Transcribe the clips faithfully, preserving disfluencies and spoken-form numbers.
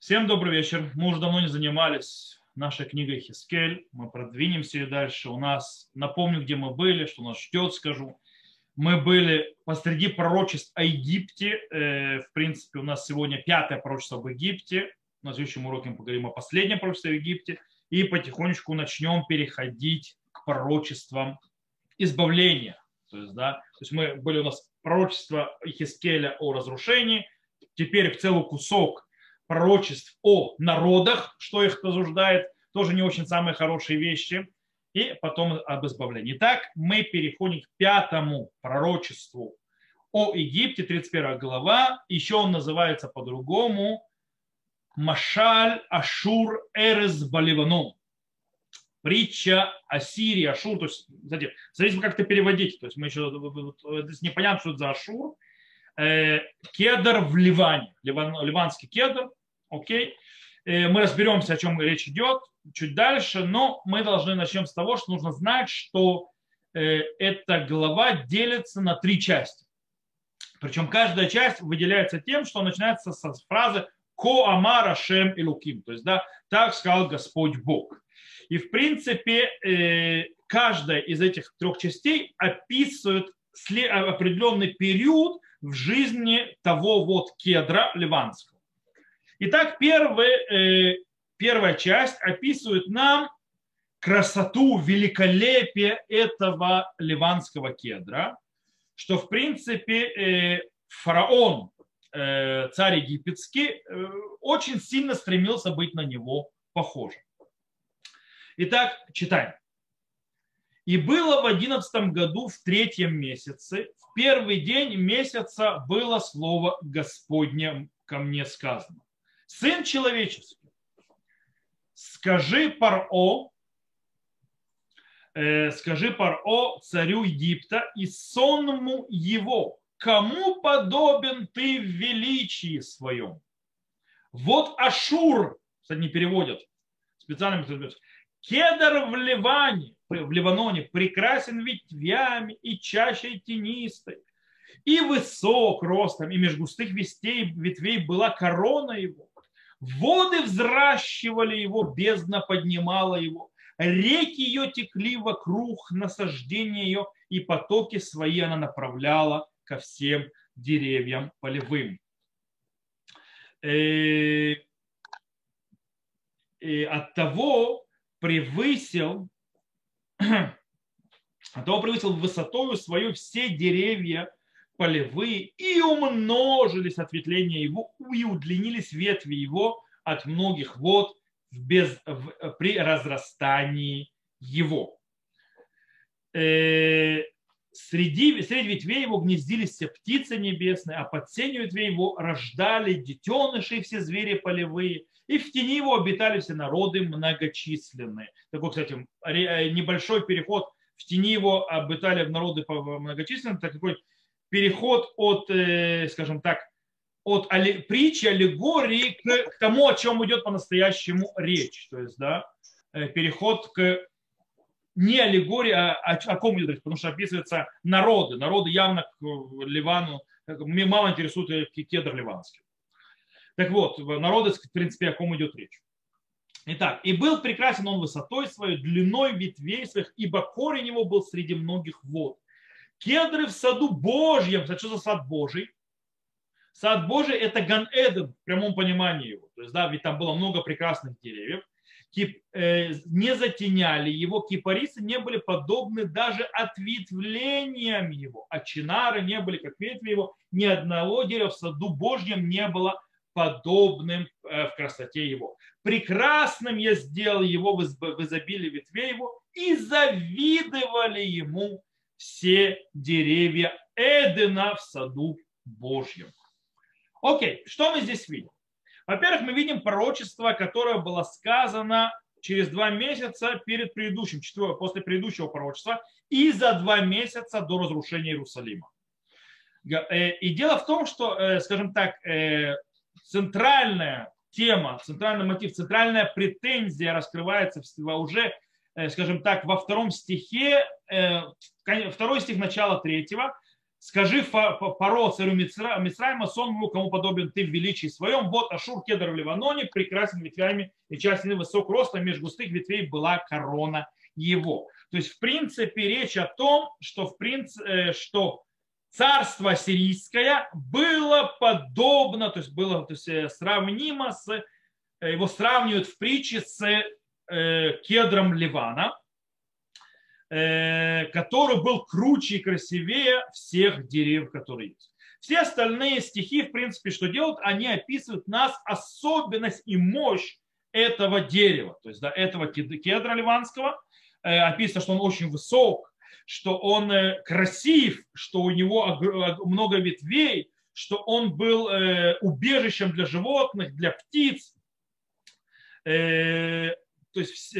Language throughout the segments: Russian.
Всем добрый вечер. Мы уже давно не занимались нашей книгой Йехезкель. Мы продвинемся и дальше. У нас, напомню, где мы были, что нас ждет, скажу. Мы были посреди пророчеств о Египте. В принципе, у нас сегодня пятое пророчество об Египте. На следующем уроке мы поговорим о последнем пророчестве в Египте. И потихонечку начнем переходить к пророчествам избавления. То есть, да, то есть мы были у нас пророчество Йехезкеля о разрушении. Теперь в целый кусок пророчеств о народах, что их осуждает, тоже не очень самые хорошие вещи. И потом об избавлении. Итак, мы переходим к пятому пророчеству о Египте, тридцать первая глава. Еще он называется по-другому Машаль Ашур Эрес Баливану. Притча о Сирии, Ашур. То есть, кстати, смотрите, как это переводить. То есть мы еще непонятно, что это за Ашур. Кедр в Ливане, Ливан, ливанский кедр, окей. Мы разберемся, о чем речь идет чуть дальше, но мы должны начнем с того, что нужно знать, что эта глава делится на три части. Причем каждая часть выделяется тем, что начинается со фразы «Ко амар Ашем Элуким», то есть, да, так сказал Господь Бог. И в принципе каждая из этих трех частей описывает определенный период в жизни того вот кедра ливанского. Итак, первый, э, первая часть описывает нам красоту, великолепие этого ливанского кедра, что в принципе э, фараон, э, царь египетский, э, очень сильно стремился быть на него похожим. Итак, читаем. И было в одиннадцатом году, в третьем месяце, в первый день месяца было слово Господне ко мне сказано. Сын человеческий, скажи Паро, э, скажи Паро царю Египта и сонму его, кому подобен ты в величии своем. Вот Ашур, кстати, не переводят, специально переводят. Кедр в Ливане, в Ливаноне прекрасен ветвями и чащей тенистой, и высок ростом, и меж густых вестей, ветвей была корона его. Воды взращивали его, бездна поднимала его, реки ее текли вокруг насаждения ее, и потоки свои она направляла ко всем деревьям полевым. И от того превысил, от того превысил высотою свою все деревья полевые, и умножились ответвления его, и удлинились ветви его от многих вод в без, в, при разрастании его. Э, среди, среди ветвей его гнездились все птицы небесные, а под сенью ветвей его рождали детеныши и все звери полевые, и в тени его обитали все народы многочисленные. Такой, кстати, небольшой переход. В тени его обитали народы многочисленные. Такой переход от, скажем так, от притчи, аллегории к, к тому, о чем идет по-настоящему речь. То есть, да, переход к не аллегории, а о, о ком идет речь, потому что описываются народы. Народы явно к Ливану, мне мало интересует кедр ливанский. Так вот, народы, в принципе, о ком идет речь. Итак, и был прекрасен он высотой своей, длиной ветвей своих, ибо корень его был среди многих вод. Кедры в саду Божьем. Что за сад Божий? Сад Божий – это Ган-Эден, в прямом понимании его. То есть, да, ведь там было много прекрасных деревьев. Кип, э, не затеняли его, кипарисы не были подобны даже ответвлениям его, а чинары не были, как ветви его, ни одного дерева в саду Божьем не было подобным в красоте его. Прекрасным я сделал его в изобилии ветвей его, и завидовали ему все деревья Эдена в саду Божьем. Окей, что мы здесь видим? Во-первых, мы видим пророчество, которое было сказано через два месяца перед предыдущим, после предыдущего пророчества, и за два месяца до разрушения Иерусалима. И дело в том, что, скажем так, центральная тема, центральный мотив, центральная претензия раскрывается уже, скажем так, во втором стихе, второй стих начала третьего, Скажи Фаро, царю Мицраима, сон кому подобен ты в величии своем. Вот Ашур, кедр в Ливаноне, прекрасен ветвями и частен высок ростом, меж густых ветвей была корона его. То есть, в принципе, речь о том, что, в принципе, что царство сирийское было подобно, то есть было то есть, сравнимо с, его сравнивают в притче с э, кедром Ливана, который был круче и красивее всех деревьев, которые есть. Все остальные стихи, в принципе, что делают, они описывают нас особенность и мощь этого дерева, то есть да, этого кедра ливанского. Описано, что он очень высок, что он красив, что у него много ветвей, что он был убежищем для животных, для птиц. То есть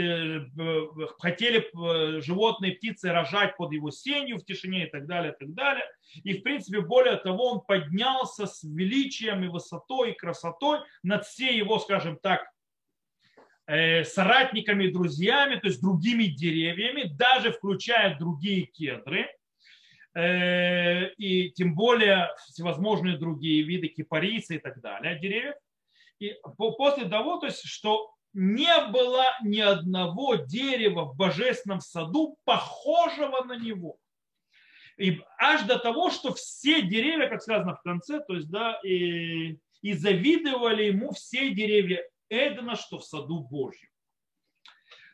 хотели животные, птицы рожать под его сенью в тишине и так далее, и так далее. И в принципе, более того, он поднялся с величием и высотой, и красотой над все его, скажем так, соратниками и друзьями, то есть другими деревьями, даже включая другие кедры. И тем более всевозможные другие виды кипариса и так далее деревьев. И после того, то есть, что не было ни одного дерева в божественном саду, похожего на него. И аж до того, что все деревья, как сказано в конце, то есть, да, и, и завидовали ему все деревья Эдена, что в саду Божьем.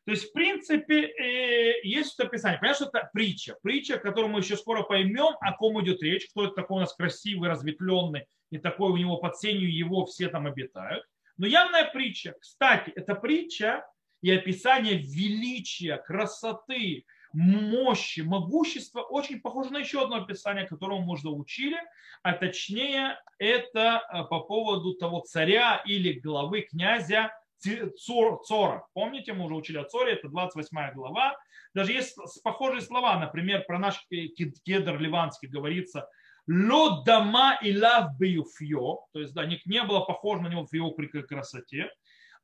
То есть, в принципе, есть что-то описание. Понятно, что это притча. Притча, которую мы еще скоро поймем, о ком идет речь, кто это такой у нас красивый, разветвленный, и такой у него под сенью его все там обитают. Но явная притча. Кстати, это притча и описание величия, красоты, мощи, могущества очень похоже на еще одно описание, которому мы уже учили, а точнее это по поводу того царя или главы князя Цора. Помните, мы уже учили о Цоре, это двадцать восьмая глава. Даже есть похожие слова, например, про наш кедр ливанский говорится «Ло дама и лав бьюфьё», то есть да, не было похоже на него в его красоте,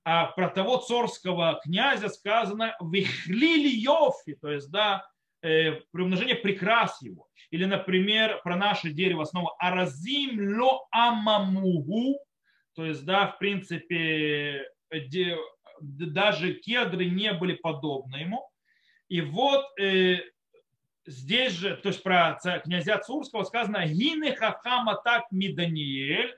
а про того царского князя сказано «вихлили йофи», то есть да, приумножение прекрас его. Или, например, про наше дерево снова «аразим ло амамугу», то есть да, в принципе, даже кедры не были подобны ему. И вот... Здесь же, то есть про князя Цурского сказано «Гине хахама так миданиэль,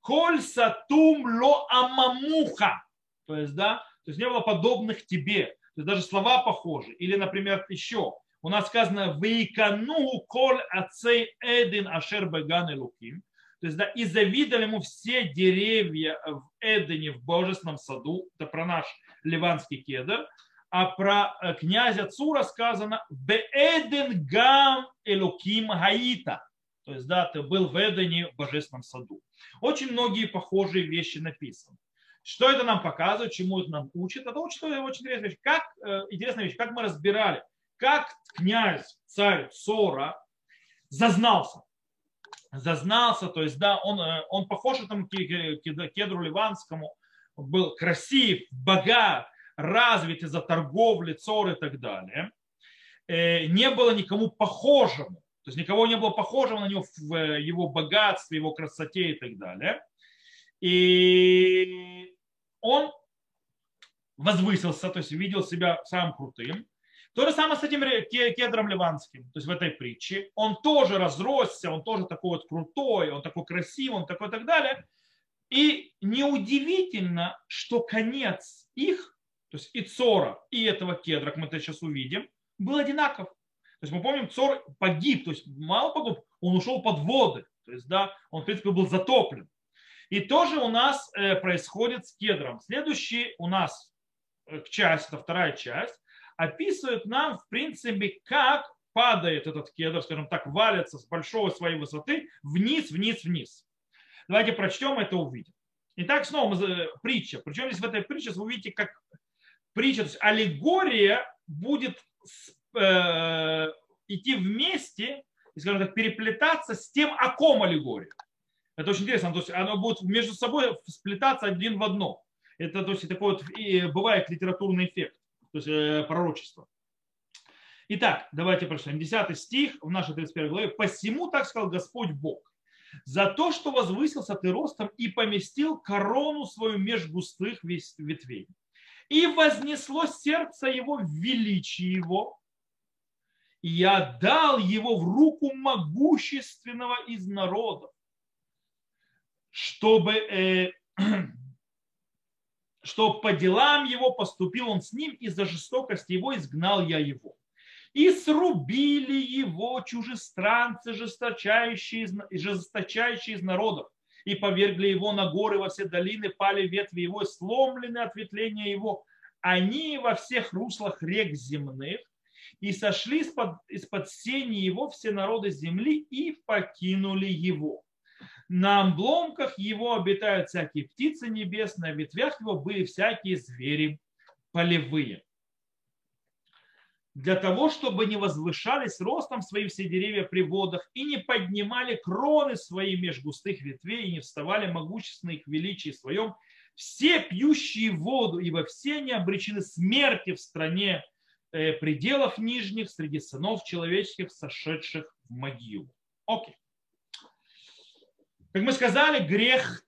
коль сатум ло амамуха». То есть, да, то есть не было подобных тебе. То есть даже слова похожи. Или, например, еще. У нас сказано «Вейкану коль ацей эдин ашер бэган и луким». То есть, да, и завидовали ему все деревья в Эдене, в божественном саду. Это про наш ливанский кедр. А про князя Цура сказано «Беэден гам элоким гаита». То есть, да, ты был в Эдене, в божественном саду. Очень многие похожие вещи написаны. Что это нам показывает, чему это нам учит? Это очень, очень интересная вещь. Как, интересная вещь, как мы разбирали, как князь, царь Цора зазнался. Зазнался, то есть, да, он, он похож этому кедру ливанскому, был красив, богат, развит из-за торговли, цор и так далее, не было никому похожему, то есть никого не было похожего на него в его богатстве, его красоте и так далее. И он возвысился, то есть видел себя самым крутым. То же самое с этим кедром ливанским, то есть в этой притче. Он тоже разросся, он тоже такой вот крутой, он такой красивый, он такой и так далее. И неудивительно, что конец их, то есть и Цора, и этого кедра, как мы это сейчас увидим, был одинаков. То есть мы помним, Цор погиб, то есть мало погиб, он ушел под воды, то есть да, он в принципе был затоплен. И тоже у нас происходит с кедром. Следующий у нас часть, это вторая часть, описывает нам в принципе, как падает этот кедр, скажем так, валится с большой своей высоты вниз, вниз, вниз. Давайте прочтем это, увидим. Итак, снова притча. Причем здесь в этой притче вы увидите, как притча, то есть аллегория будет э, идти вместе и, скажем так, переплетаться с тем, о ком аллегория. Это очень интересно. То есть оно будет между собой сплетаться один в одно. Это то есть, такой вот, и бывает литературный эффект, то есть э, пророчество. Итак, давайте прочитаем десятый стих в нашей тридцать первой главе. «Посему так сказал Господь Бог, за то, что возвысился ты ростом и поместил корону свою меж густых ветвей, и вознесло сердце его в величие его, и я дал его в руку могущественного из народов, чтобы, э, чтобы по делам его поступил он с ним, и за жестокость его изгнал я его. И срубили его чужестранцы, жесточайшие из, жесточайшие из народов, и повергли его на горы во все долины, пали ветви его, сломлены от ветвления его. Они во всех руслах рек земных, и сошли из-под, из-под сени его все народы земли, и покинули его. На обломках его обитают всякие птицы небесные, на ветвях его были всякие звери полевые. Для того, чтобы не возвышались ростом свои все деревья при водах, и не поднимали кроны свои меж густых ветвей, и не вставали могущественные к величии своем, все пьющие воду, ибо все они обречены смерти в стране э, пределов нижних, среди сынов человеческих, сошедших в могилу». Окей. Как мы сказали, грех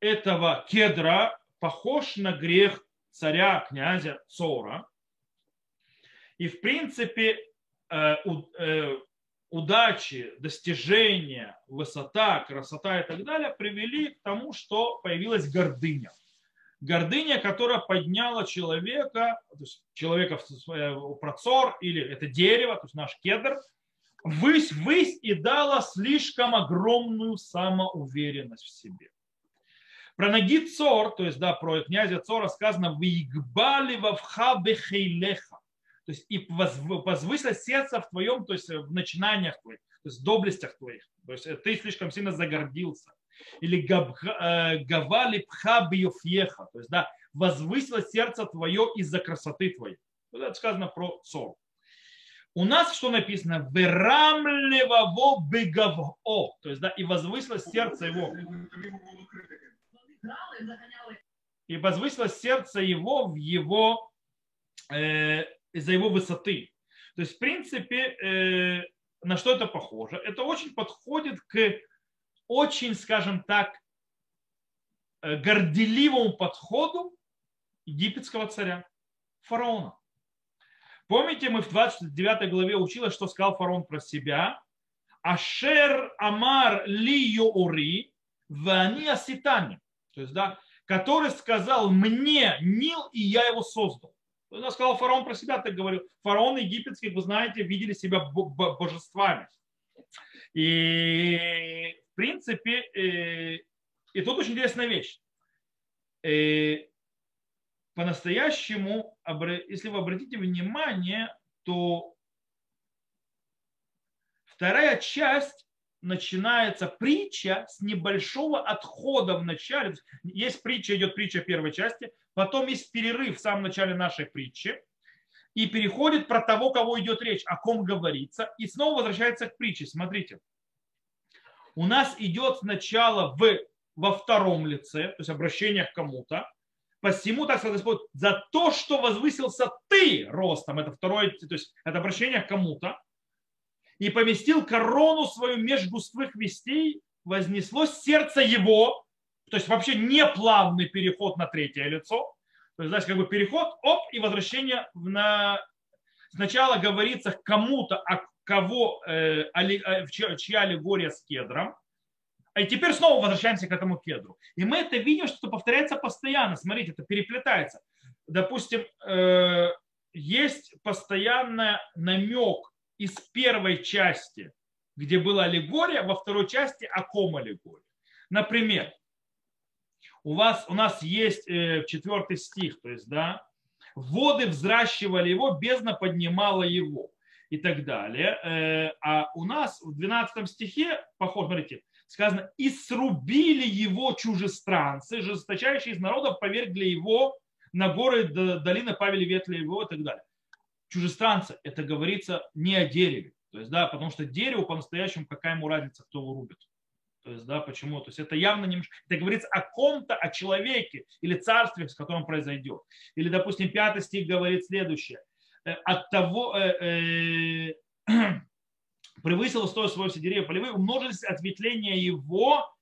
этого кедра похож на грех царя, князя Цора. И, в принципе, удачи, достижения, высота, красота и так далее привели к тому, что появилась гордыня. Гордыня, которая подняла человека, то есть человека в процор, или это дерево, то есть наш кедр, ввысь, ввысь и дала слишком огромную самоуверенность в себе. Про ноги Цор, то есть да, про князя Цора сказано «Виигбаливавхабехейлеха». То есть и возвысилось сердце в твоем, то есть в начинаниях твоих, то есть в доблестях твоих. То есть ты слишком сильно загордился. Или гавали пхабиюфьеха, то есть да, возвысилось сердце твое из-за красоты твоей. Вот это сказано про Цор. У нас что написано? Верамлеваво бегаво, то есть да, и возвысилось сердце его. И возвысилось сердце его в его э, из-за его высоты. То есть, в принципе, э, на что это похоже? Это очень подходит к очень, скажем так, горделивому подходу египетского царя, фараона. Помните, мы в двадцать девятой главе учились, что сказал фараон про себя? «Ашер амар ли юури вани аситани», то есть, да, который сказал «мне Нил, и я его создал». Он сказал фараон про себя, так говорил. Фараоны египетские, вы знаете, видели себя божествами. И в принципе, и тут очень интересная вещь. По-настоящему, если вы обратите внимание, то вторая часть начинается притча с небольшого отхода в начале. Есть притча, идет притча первой части, потом есть перерыв в самом начале нашей притчи, и переходит про того, кого идет речь, о ком говорится, и снова возвращается к притче. Смотрите, у нас идет сначала в, во втором лице, то есть обращение к кому-то. «Посему так сказал Господь, за то, что возвысился ты ростом», это второе, то есть это обращение к кому-то, «и поместил корону свою меж густых ветвей, вознесло сердце его». То есть вообще не плавный переход на третье лицо. То есть, значит, как бы переход, оп, и возвращение на... Сначала говорится кому-то, о кого, э, а, чья аллегория с кедром. И теперь снова возвращаемся к этому кедру. И мы это видим, что это повторяется постоянно. Смотрите, это переплетается. Допустим, э, есть постоянно намек из первой части, где была аллегория, во второй части о ком аллегория. Например, У, вас, у нас есть э, четвертый стих, то есть, да, воды взращивали его, бездна поднимала его и так далее. Э, а у нас в двенадцатом стихе, похоже, смотрите, сказано, и срубили его чужестранцы, жесточайшие из народов, повергли его на горы, долины, павели ветли его и так далее. Чужестранцы, это говорится не о дереве, то есть, да, потому что дереву по-настоящему какая ему разница, кто его рубит. То есть, да, почему? То есть это явно не... Это говорится о ком-то, о человеке или царстве, с которым произойдет. Или, допустим, пятый стих говорит следующее. от того, э, э, превысило сто свое все деревья полевые, умножились ответвления его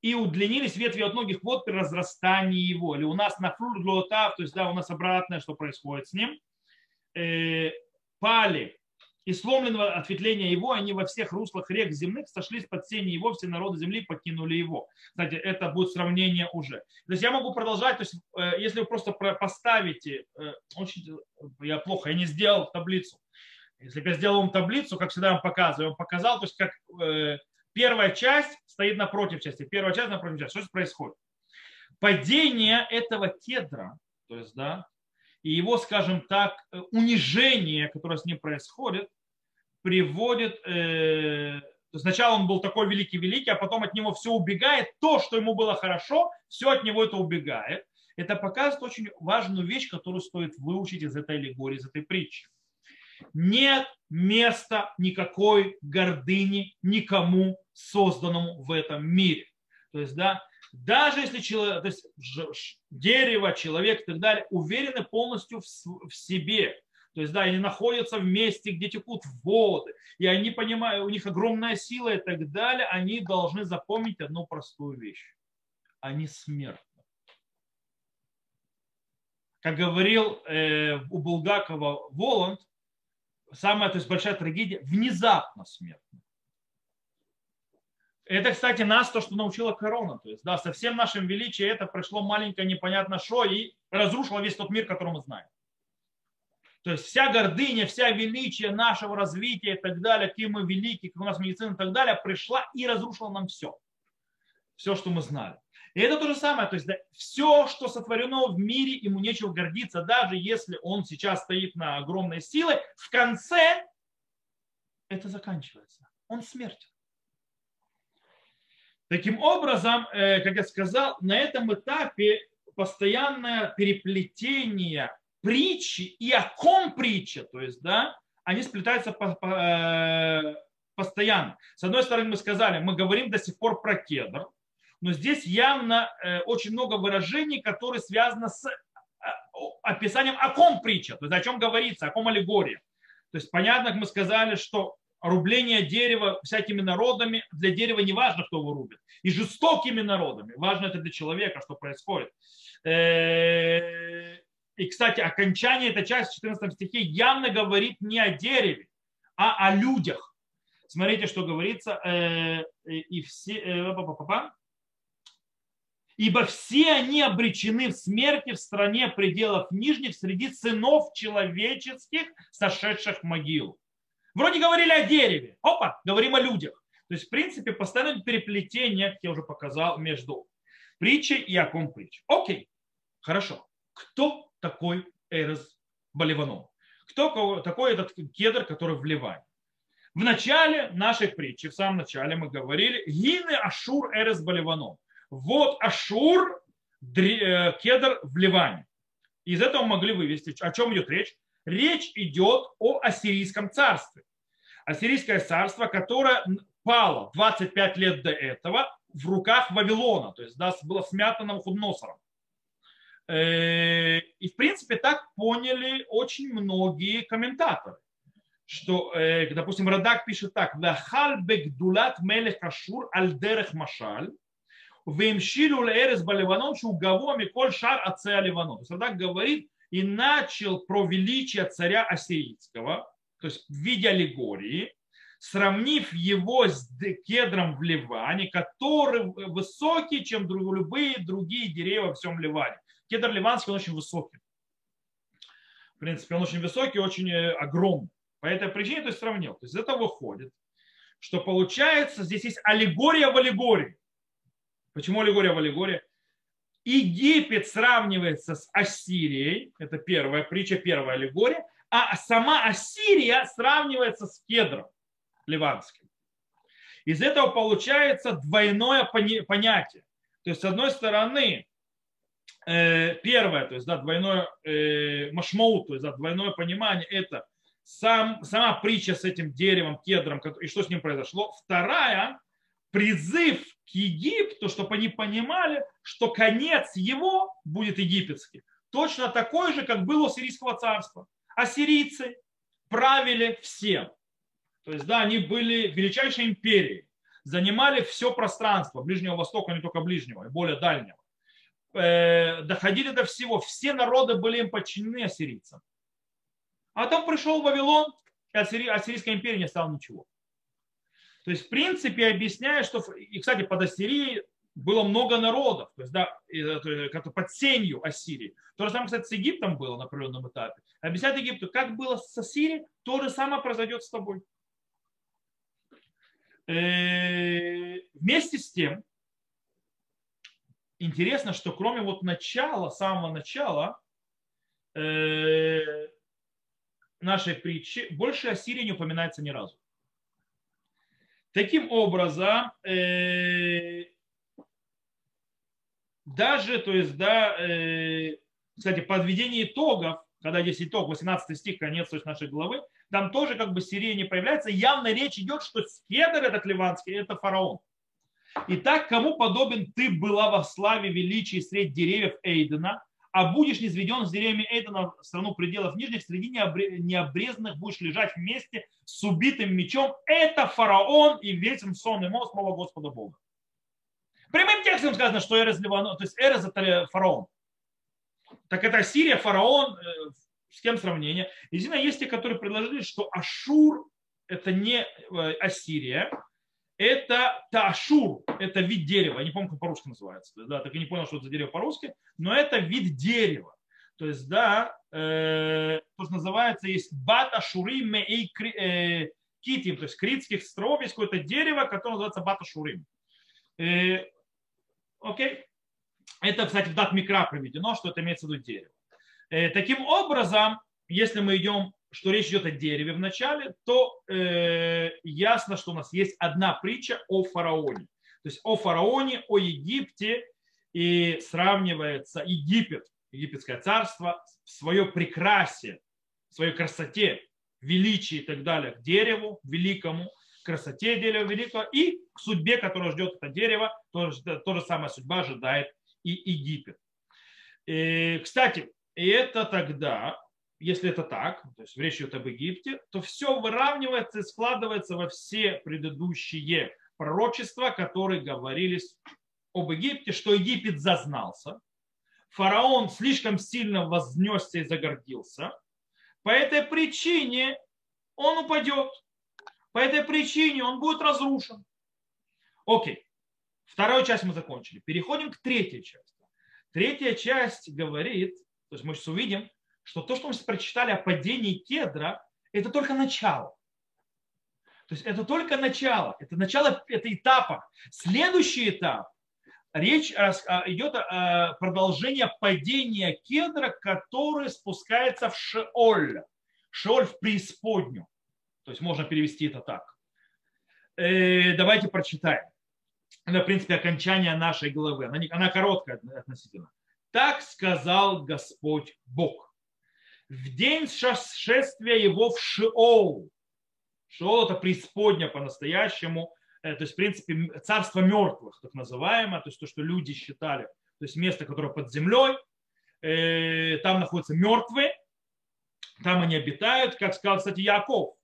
и удлинились ветви от многих вод при разрастании его. Или у нас на фрулглотав, то есть да, у нас обратное, что происходит с ним, э, пали. И сломленного ответвления его, они во всех руслах рек земных сошлись под сенью его, все народы земли покинули его. Кстати, это будет сравнение уже. То есть я могу продолжать, то есть, если вы просто поставите, очень, я плохо, я не сделал таблицу. Если бы я сделал вам таблицу, как всегда я вам показываю, я вам показал, то есть как первая часть стоит напротив части, первая часть напротив части. Что здесь происходит? Падение этого кедра, то есть, да, и его, скажем так, унижение, которое с ним происходит, приводит... Э, сначала он был такой великий-великий, а потом от него все убегает. То, что ему было хорошо, все от него это убегает. Это показывает очень важную вещь, которую стоит выучить из этой аллегории, из этой притчи. Нет места никакой гордыни никому, созданному в этом мире. То есть, да... Даже если человек, то есть дерево, человек и так далее уверены полностью в, в себе. То есть, да, они находятся в месте, где текут воды, и они понимают, у них огромная сила и так далее, они должны запомнить одну простую вещь. Они смертны. Как говорил э, у Булгакова Воланд, самая то есть, большая трагедия – внезапно смертны. Это, кстати, нас то, что научила корона. То есть, да, со всем нашим величием это пришло маленькое непонятно что и разрушило весь тот мир, который мы знаем. То есть вся гордыня, вся величие нашего развития и так далее, какие мы велики, как у нас медицина и так далее, пришла и разрушила нам все. Все, что мы знали. И это то же самое. То есть да, все, что сотворено в мире, ему нечего гордиться, даже если он сейчас стоит на огромной силе, в конце это заканчивается. Он смертен. Таким образом, как я сказал, на этом этапе постоянное переплетение притчи и о ком притча, то есть, да, они сплетаются постоянно. С одной стороны, мы сказали, мы говорим до сих пор про кедр, но здесь явно очень много выражений, которые связаны с описанием о ком притча, то есть о чем говорится, о ком аллегория. То есть, понятно, как мы сказали, что рубление дерева всякими народами, для дерева не важно, кто его рубит. И жестокими народами. Важно это для человека, что происходит. И, кстати, окончание этой части в четырнадцатом стихе явно говорит не о дереве, а о людях. Смотрите, что говорится. И все... Ибо все они обречены в смерти в стране пределов нижних среди сынов человеческих, сошедших в могилу. Вроде говорили о дереве. Опа, говорим о людях. То есть, в принципе, постоянное переплетение, как я уже показал, между притчей и о ком притче. Окей, хорошо. Кто такой Эрес Баливану? Кто такой этот кедр, который в Ливане? В начале нашей притчи, в самом начале мы говорили, гины Ашур Эрес Баливану. Вот Ашур, кедр в Ливане. Из этого могли вывести, о чем идет речь. Речь идет о Ассирийском царстве. Ассирийское царство, которое пало двадцать пять лет до этого в руках Вавилона, то есть да, было смято Навуходоносором. И в принципе так поняли очень многие комментаторы, что, допустим, Радак пишет так: Радак говорит, и начал про величие царя ассирийского, то есть в виде аллегории, сравнив его с кедром в Ливане, который высокий, чем любые другие деревья во всем Ливане. Кедр ливанский, он очень высокий. В принципе, он очень высокий, очень огромный. По этой причине то есть сравнил. То есть это выходит, что получается, здесь есть аллегория в аллегории. Почему аллегория в аллегории? Египет сравнивается с Ассирией, это первая притча, первая аллегория, а сама Ассирия сравнивается с кедром ливанским. Из этого получается двойное понятие. То есть, с одной стороны, первое, то есть, да, двойное машмаут, то есть, да, двойное понимание, это сам, сама притча с этим деревом, кедром, и что с ним произошло. Вторая, призыв к Египту, чтобы они понимали, что конец его будет египетский. Точно такой же, как было у сирийского царства. ассирийцы правили всем. То есть, да, они были величайшей империей, занимали все пространство Ближнего Востока, не только Ближнего, и более дальнего. Доходили до всего. Все народы были им подчинены ассирийцам. А там пришел Вавилон, и Ассирийская империя не стала ничего. То есть, в принципе, объясняет, что... И, кстати, под Ассирией было много народов, то есть, да, под сенью Ассирии. То же самое, кстати, с Египтом было на определенном этапе. Объясняет Египту, как было с Ассирией, то же самое произойдет с тобой. Вместе с тем, интересно, что кроме вот начала, самого начала нашей притчи, больше Ассирия не упоминается ни разу. Таким образом, даже, то есть, да, кстати, подведение итогов, когда здесь итог, восемнадцатый стих, конец нашей главы, там тоже как бы Сирия не появляется. Явно речь идет, что Скедр этот ливанский, это фараон. Итак, кому подобен ты была во славе величии средь деревьев Эйдена, а будешь низведен с деревьями Эйдена в страну пределов нижних, среди необрезанных будешь лежать вместе с убитым мечом. Это фараон и весь сонный мозг моего Господа Бога. Прямым текстом сказано, что Эрес Ливану, то есть Эрес это фараон. Так это Сирия, фараон, с кем сравнение? Единственное, есть те, которые предложили, что Ашур это не Ассирия, это Ташур, это вид дерева. Я не помню, как по-русски называется. Да, так я не понял, что это за дерево по-русски, но это вид дерева. То есть, да, э, то, что называется, есть Баташурим и э, Китим, то есть критских стров есть какое-то дерево, которое называется Баташурим. Э, окей. Это, кстати, в дат микра приведено, что это имеется в виду дерево. Э, таким образом, если мы идем, что речь идет о дереве в начале, то э, ясно, что у нас есть одна притча о фараоне. То есть о фараоне, о Египте, и сравнивается Египет, египетское царство в своем прекрасе, в своей красоте, величии и так далее к дереву великому, красоте дерева великого и к судьбе, которая ждет это дерево, то, то же самое судьба ожидает и Египет. И, кстати, и это тогда, если это так, то есть речь идет об Египте, то все выравнивается и складывается во все предыдущие пророчества, которые говорились об Египте, что Египет зазнался, фараон слишком сильно вознесся и загордился, по этой причине он упадет, по этой причине он будет разрушен. Окей. Вторую часть мы закончили. Переходим к третьей части. Третья часть говорит, то есть мы сейчас увидим, что то, что мы прочитали о падении кедра, это только начало. То есть это только начало. Это начало этого этапа. Следующий этап. Речь идет о продолжении падения кедра, который спускается в Шеоль. Шеоль в преисподнюю. То есть можно перевести это так. Давайте прочитаем. Это, в принципе, окончание нашей главы. Она, она короткая относительно. Так сказал Господь Бог. В день шествия его в Шеол. Шеол – это преисподня по-настоящему. То есть, в принципе, царство мертвых, так называемое. То есть, то, что люди считали. То есть, место, которое под землей. Там находятся мертвые. Там они обитают. Как сказал, кстати, Яков.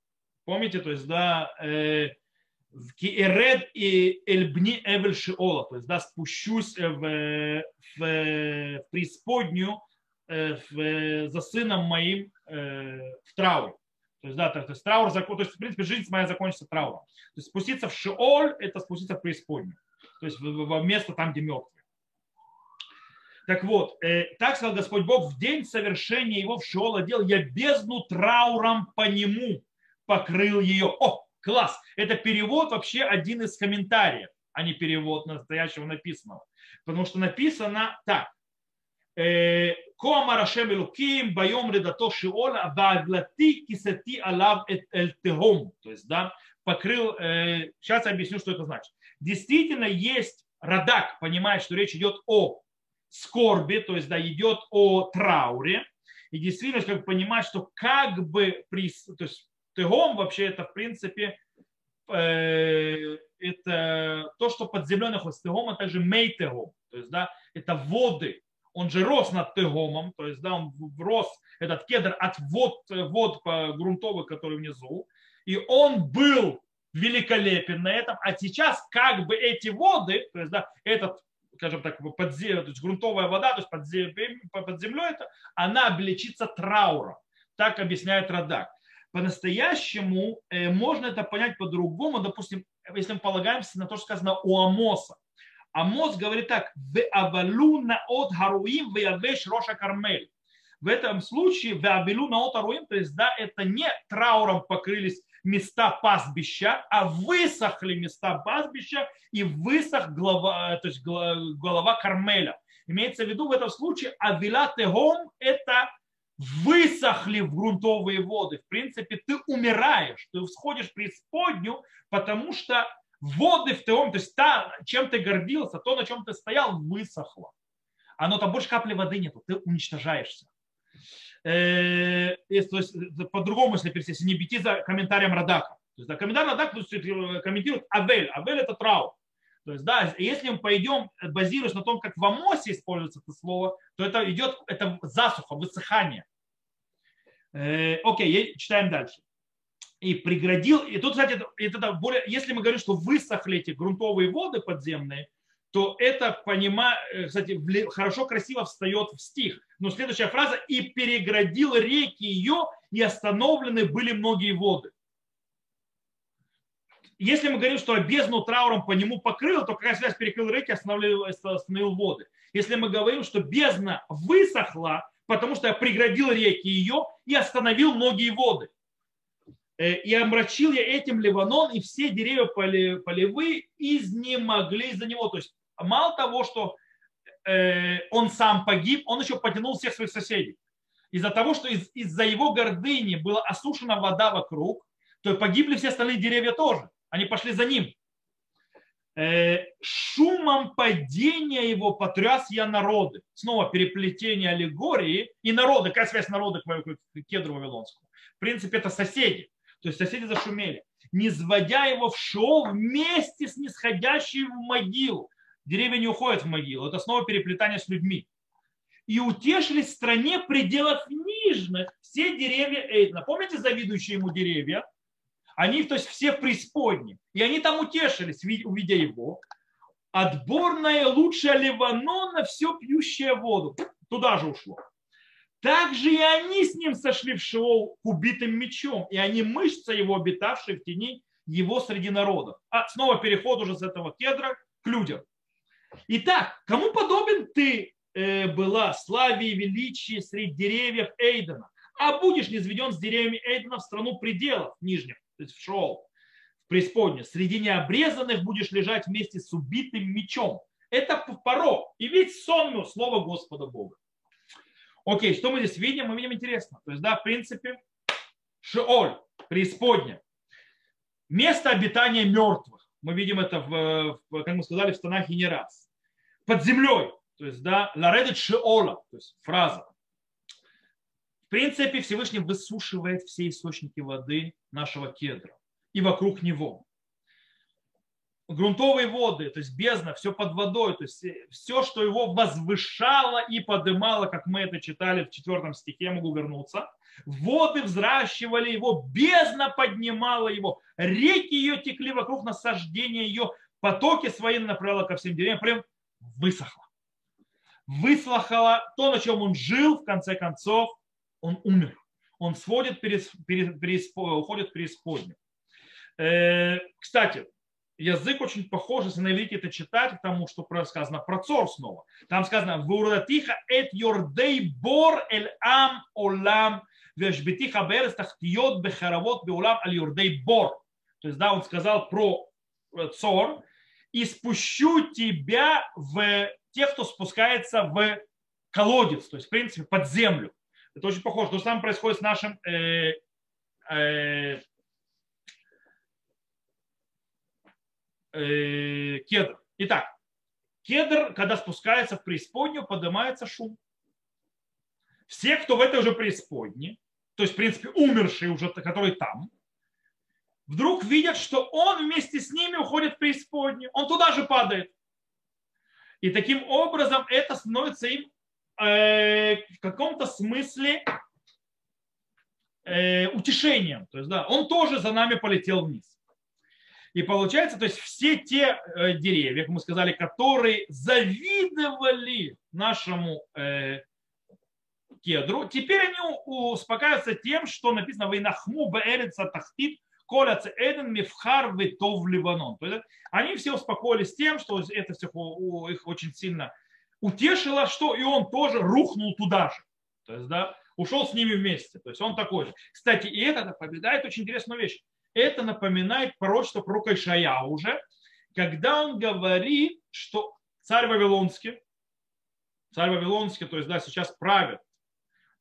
Помните, то есть, да... в Киеред и Эльбни Эвель Шиола, то есть да, спущусь в, в, в преисподнюю в, за сыном моим в траур. То есть, да, то, то есть, траур, то есть, в принципе, жизнь моя закончится трауром. То есть спуститься в Шиоль – это спуститься в преисподнюю, то есть в, в место там, где мертвые. Так вот, так сказал Господь Бог, в день совершения его в Шиол одел, я бездну трауром по нему покрыл ее. О! Класс. Это перевод вообще один из комментариев, а не перевод настоящего написанного. Потому что написано так. То есть, да, покрыл... Сейчас я объясню, что это значит. Действительно, есть Радак, понимает, что речь идет о скорби, то есть, да, идет о трауре. И действительно, как бы понимать, что как бы... При, то есть, Тегом вообще это, в принципе, э, это то, что под землей находится. Тегом, а также мейтегом. То есть, да, это воды. он же рос над Тегомом, то есть да, он рос, этот кедр, от вод, вод грунтовых, которые внизу, и он был великолепен на этом, а сейчас как бы эти воды, то есть да, этот, скажем так, подзем... то есть, грунтовая вода, то есть под, зем... под землей, это, она облечится трауром, так объясняет Радак. По-настоящему э, можно это понять по-другому, допустим, если мы полагаемся на то, что сказано у Амоса. Амос говорит так: «Веавалу наот харуим веавеш роша кармель». В этом случае «веавалу наот харуим», то есть да, это не трауром покрылись места пастбища, а высохли места пастбища и высох голова, то есть голова Кармеля. Имеется в виду в этом случае «авила тегом» – это высохли в грунтовые воды. В принципе, ты умираешь, ты всходишь в преисподнюю, потому что воды в Теом, то есть та, чем ты гордился, то, на чем ты стоял, высохло. Оно там больше капли воды нету, ты уничтожаешься. Э, если, то есть, по-другому, если пересесть, не бейте за комментарием Радака. То есть, да, комментарий Радака комментирует Абель. Абель – это траур. То есть, да, если мы пойдем, базируясь на том, как в Амосе используется это слово, то это идет это засуха, высыхание. Э, окей, читаем дальше. И преградил, и тут, кстати, это более, если мы говорим, что высохли эти грунтовые воды подземные, то это, понима, кстати, хорошо, красиво встает в стих. Но следующая фраза: и переградил реки ее, и остановлены были многие воды. Если мы говорим, что бездну трауром по нему покрыл, то какая связь: перекрыл реки, остановил, остановил воды. Если мы говорим, что бездна высохла, потому что я преградил реки ее и остановил многие воды. И омрачил я этим Ливанон, и все деревья полевые изнемогли из-за него. То есть мало того, что он сам погиб, он еще потянул всех своих соседей. Из-за того, что из- из-за его гордыни была осушена вода вокруг, то погибли все остальные деревья тоже. Они пошли за ним. Шумом падения его потряс я народы. Снова переплетение аллегории и народы. Какая связь народа к кедру вавилонскому? В принципе, это соседи. То есть соседи зашумели. Низводя его в шоу вместе с нисходящим в могилу. Деревья не уходят в могилу. Это снова переплетание с людьми. И утешились в стране пределов нижних все деревья Эйдна. Помните завидующие ему деревья? Они, то есть все преисподние. И они там утешились, увидя его. Отборное лучшее Ливанона, все пьющее воду. Туда же ушло. Также и они с ним сошли в Шеол убитым мечом, и они мышцы его, обитавшие в тени его среди народов. А снова переход уже с этого кедра к людям. Итак, кому подобен ты э, была славе и величии среди деревьев Эйдена, а будешь низведен с деревьями Эйдена в страну пределов нижних, то есть в Шеол, в преисподней. Среди необрезанных будешь лежать вместе с убитым мечом. Это Паро, и ведь сонму слово Господа Бога. Окей, что мы здесь видим? Мы видим интересно. То есть, да, в принципе, Шеоль, преисподняя, место обитания мертвых. Мы видим это, в, как мы сказали, в Танахе не раз. Под землей, то есть, да, ларедет Шеола, то есть фраза. В принципе, Всевышний высушивает все источники воды нашего кедра и вокруг него. Грунтовые воды, то есть бездна, все под водой, то есть все, что его возвышало и подымало, как мы это читали в четвертом стихе, я могу вернуться. Воды взращивали его, бездна поднимала его, реки ее текли вокруг насаждения ее, потоки свои направила ко всем деревьям, прям высохло. Высохло то, на чем он жил, в конце концов, он умер. Он сходит, перес, перес, перес, уходит в преисподнюю. Э, кстати, язык очень похож, если на иврите это читать, потому что сказано про Цор снова. Там сказано «Вурдатиха эт йордей бор эль ам олам вешбетиха берес тахтиот бехаравот беулам аль йордей бор». То есть, да, он сказал про Цор: «И спущу тебя в тех, кто спускается в колодец», то есть, в принципе, под землю. Это очень похоже. То же самое происходит с нашим... Э, э, кедр. Итак, кедр, когда спускается в преисподнюю, поднимается шум. Все, кто в этой уже преисподней, то есть, в принципе, умершие уже, которые там, вдруг видят, что он вместе с ними уходит в преисподнюю. Он туда же падает. И таким образом это становится им э, в каком-то смысле э, утешением. То есть, да, он тоже за нами полетел вниз. И получается, то есть все те э, деревья, как мы сказали, которые завидовали нашему э, кедру, теперь они успокаиваются тем, что написано «Вейнахму беэрица тахтит коляц эден мифхар витов ливанон». То есть они все успокоились тем, что это всех у, их очень сильно утешило, что и он тоже рухнул туда же. То есть, да, ушел с ними вместе. То есть он такой же. Кстати, и это напоминает очень интересную вещь. Это напоминает пророчество пророка Ишаяу уже, когда он говорит, что царь Вавилонский, царь Вавилонский, то есть, да, сейчас правит.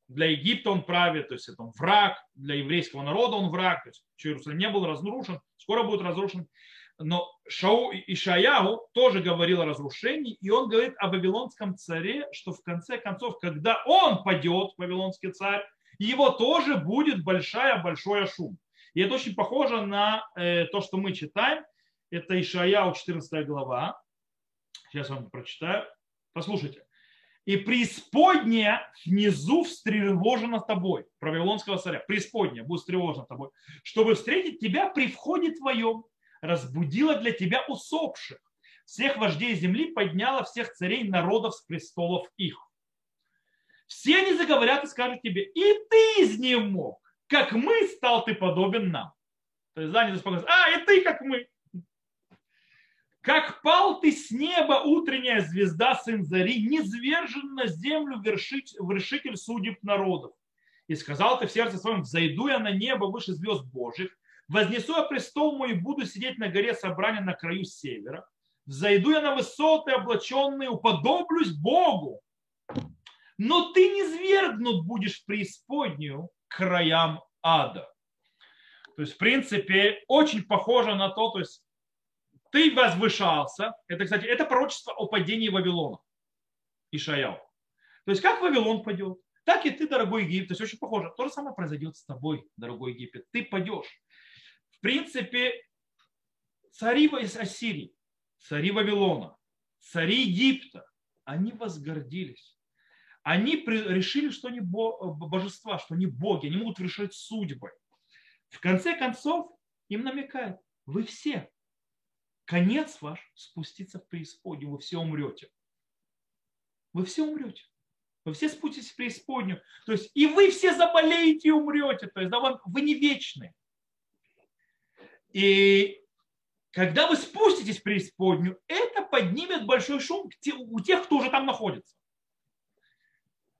Для Египта он правит, то есть это он враг, для еврейского народа он враг, то есть Иерусалим не был разрушен, скоро будет разрушен. Но Шау Ишаяу тоже говорил о разрушении, и он говорит о вавилонском царе, что в конце концов, когда он падет, вавилонский царь, его тоже будет большая-большая шум. И это очень похоже на то, что мы читаем. Это Ишаяу четырнадцатая глава. Сейчас вам прочитаю. Послушайте. «И преисподняя внизу встревожена тобой», про вавилонского царя, «преисподняя будет встревожена тобой, чтобы встретить тебя при входе твоем, разбудила для тебя усопших, всех вождей земли подняла всех царей народов с престолов их. Все они заговорят и скажут тебе, и ты из них мог, как мы стал ты подобен нам». То есть, да, они заспокоятся, а, и ты как мы. Как пал ты с неба, утренняя звезда, сын зари, низвержен на землю вершитель судеб народов. И сказал ты в сердце своем, взойду я на небо выше звезд Божьих, вознесу я престол мой и буду сидеть на горе собрания на краю севера, взойду я на высоты облаченные, уподоблюсь Богу. Но ты низвергнут будешь в преисподнюю к краям ада. То есть, в принципе, очень похоже на то, то есть, ты возвышался. Это, кстати, это пророчество о падении Вавилона. Ишаяу. То есть, как Вавилон падет, так и ты, дорогой Египет. То есть, очень похоже. То же самое произойдет с тобой, дорогой Египет. Ты падешь. В принципе, цари из Ассирии, цари Вавилона, цари Египта, они возгордились. Они решили, что они божества, что они боги. Они могут решать судьбы. В конце концов, им намекают, вы все. Конец ваш спустится в преисподнюю, вы все умрете. Вы все умрете. Вы все спуститесь в преисподнюю. То есть и вы все заболеете и умрете. То есть да, вам, вы не вечны. И когда вы спуститесь в преисподнюю, это поднимет большой шум у тех, кто уже там находится.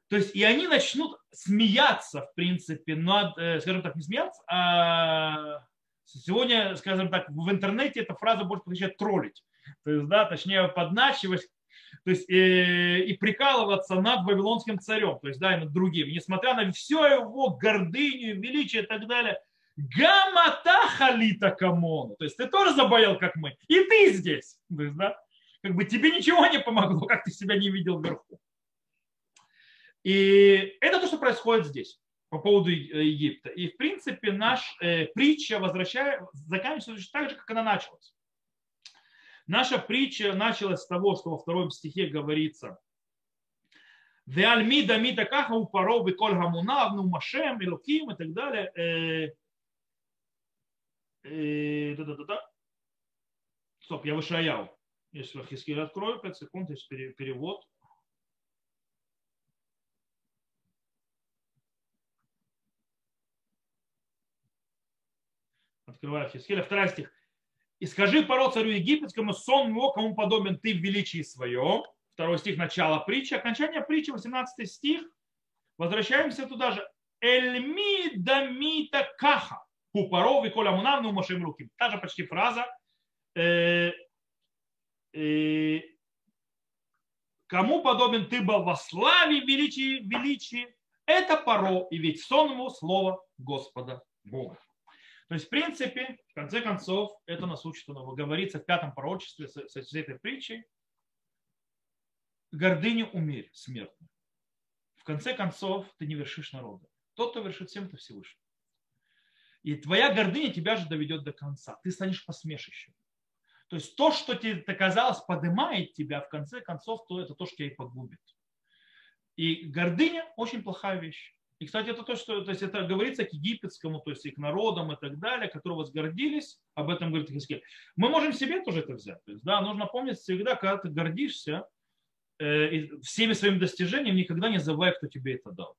То есть и они начнут смеяться, в принципе, над, скажем так, не смеяться, а... Сегодня, скажем так, в интернете эта фраза больше подозначает троллить, то есть, да, точнее подначивать, то есть э, и прикалываться над вавилонским царем, то есть, да, и над другим, несмотря на все его гордыню, величие и так далее. Гамата халита камону, то есть ты тоже заболел, как мы, и ты здесь, то есть, да, как бы тебе ничего не помогло, как ты себя не видел вверху. И это то, что происходит здесь. По поводу Египта. И, в принципе, наша э, притча заканчивается так же, как она началась. Наша притча началась с того, что во втором стихе говорится «Веальмида мида каха упаров и коль гамуна вну машем и луким» и так далее. Э, э, да, да, да, да. Стоп, я вышаял. Если Йехезкель открою, пять секунд, есть перевод. Открываю Йехезкеля, второй стих. «И скажи паро царю египетскому, сон его, кому подобен ты в величии своем». Второй стих, начало притчи. Окончание притчи, восемнадцатый стих. Возвращаемся туда же. «Эльми дамита каха, пупаров и коля мунавну машем руки». Та же почти фраза. «Кому подобен ты был во славе величии, величии, это паро, и ведь сон ему слово Господа Бога». То есть, в принципе, в конце концов, это нас учит, говорится в пятом пророчестве с этой притчей. Гордыню умерь, смертный. В конце концов, ты не вершишь народа. Тот, кто вершит всем, ты Всевышний. И твоя гордыня тебя же доведет до конца. Ты станешь посмешищем. То есть то, что тебе казалось, поднимает тебя, в конце концов, то это то, что тебя и погубит. И гордыня очень плохая вещь. И, кстати, это то, что то есть это говорится к египетскому, то есть и к народам и так далее, которые возгордились, об этом говорит Йехезкель. Мы можем себе тоже это взять. То есть, да, нужно помнить всегда, когда ты гордишься э, всеми своими достижениями, никогда не забывай, кто тебе это дал.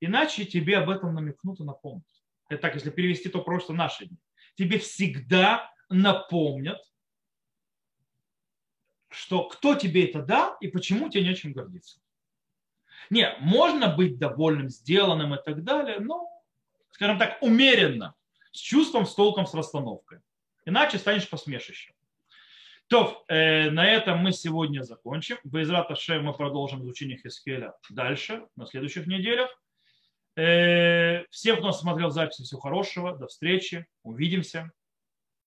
Иначе тебе об этом намекнут и напомнят. Это так, если перевести, то просто наши дни. Тебе всегда напомнят, что кто тебе это дал и почему тебе нечем гордиться. Не, можно быть довольным, сделанным и так далее, но, скажем так, умеренно, с чувством, с толком, с расстановкой. Иначе станешь посмешищем. То, э, на этом мы сегодня закончим. Бейзрат Ашем мы продолжим изучение Йехезкеля дальше, на следующих неделях. Э, всем, кто нас смотрел записи, всего хорошего. До встречи. Увидимся.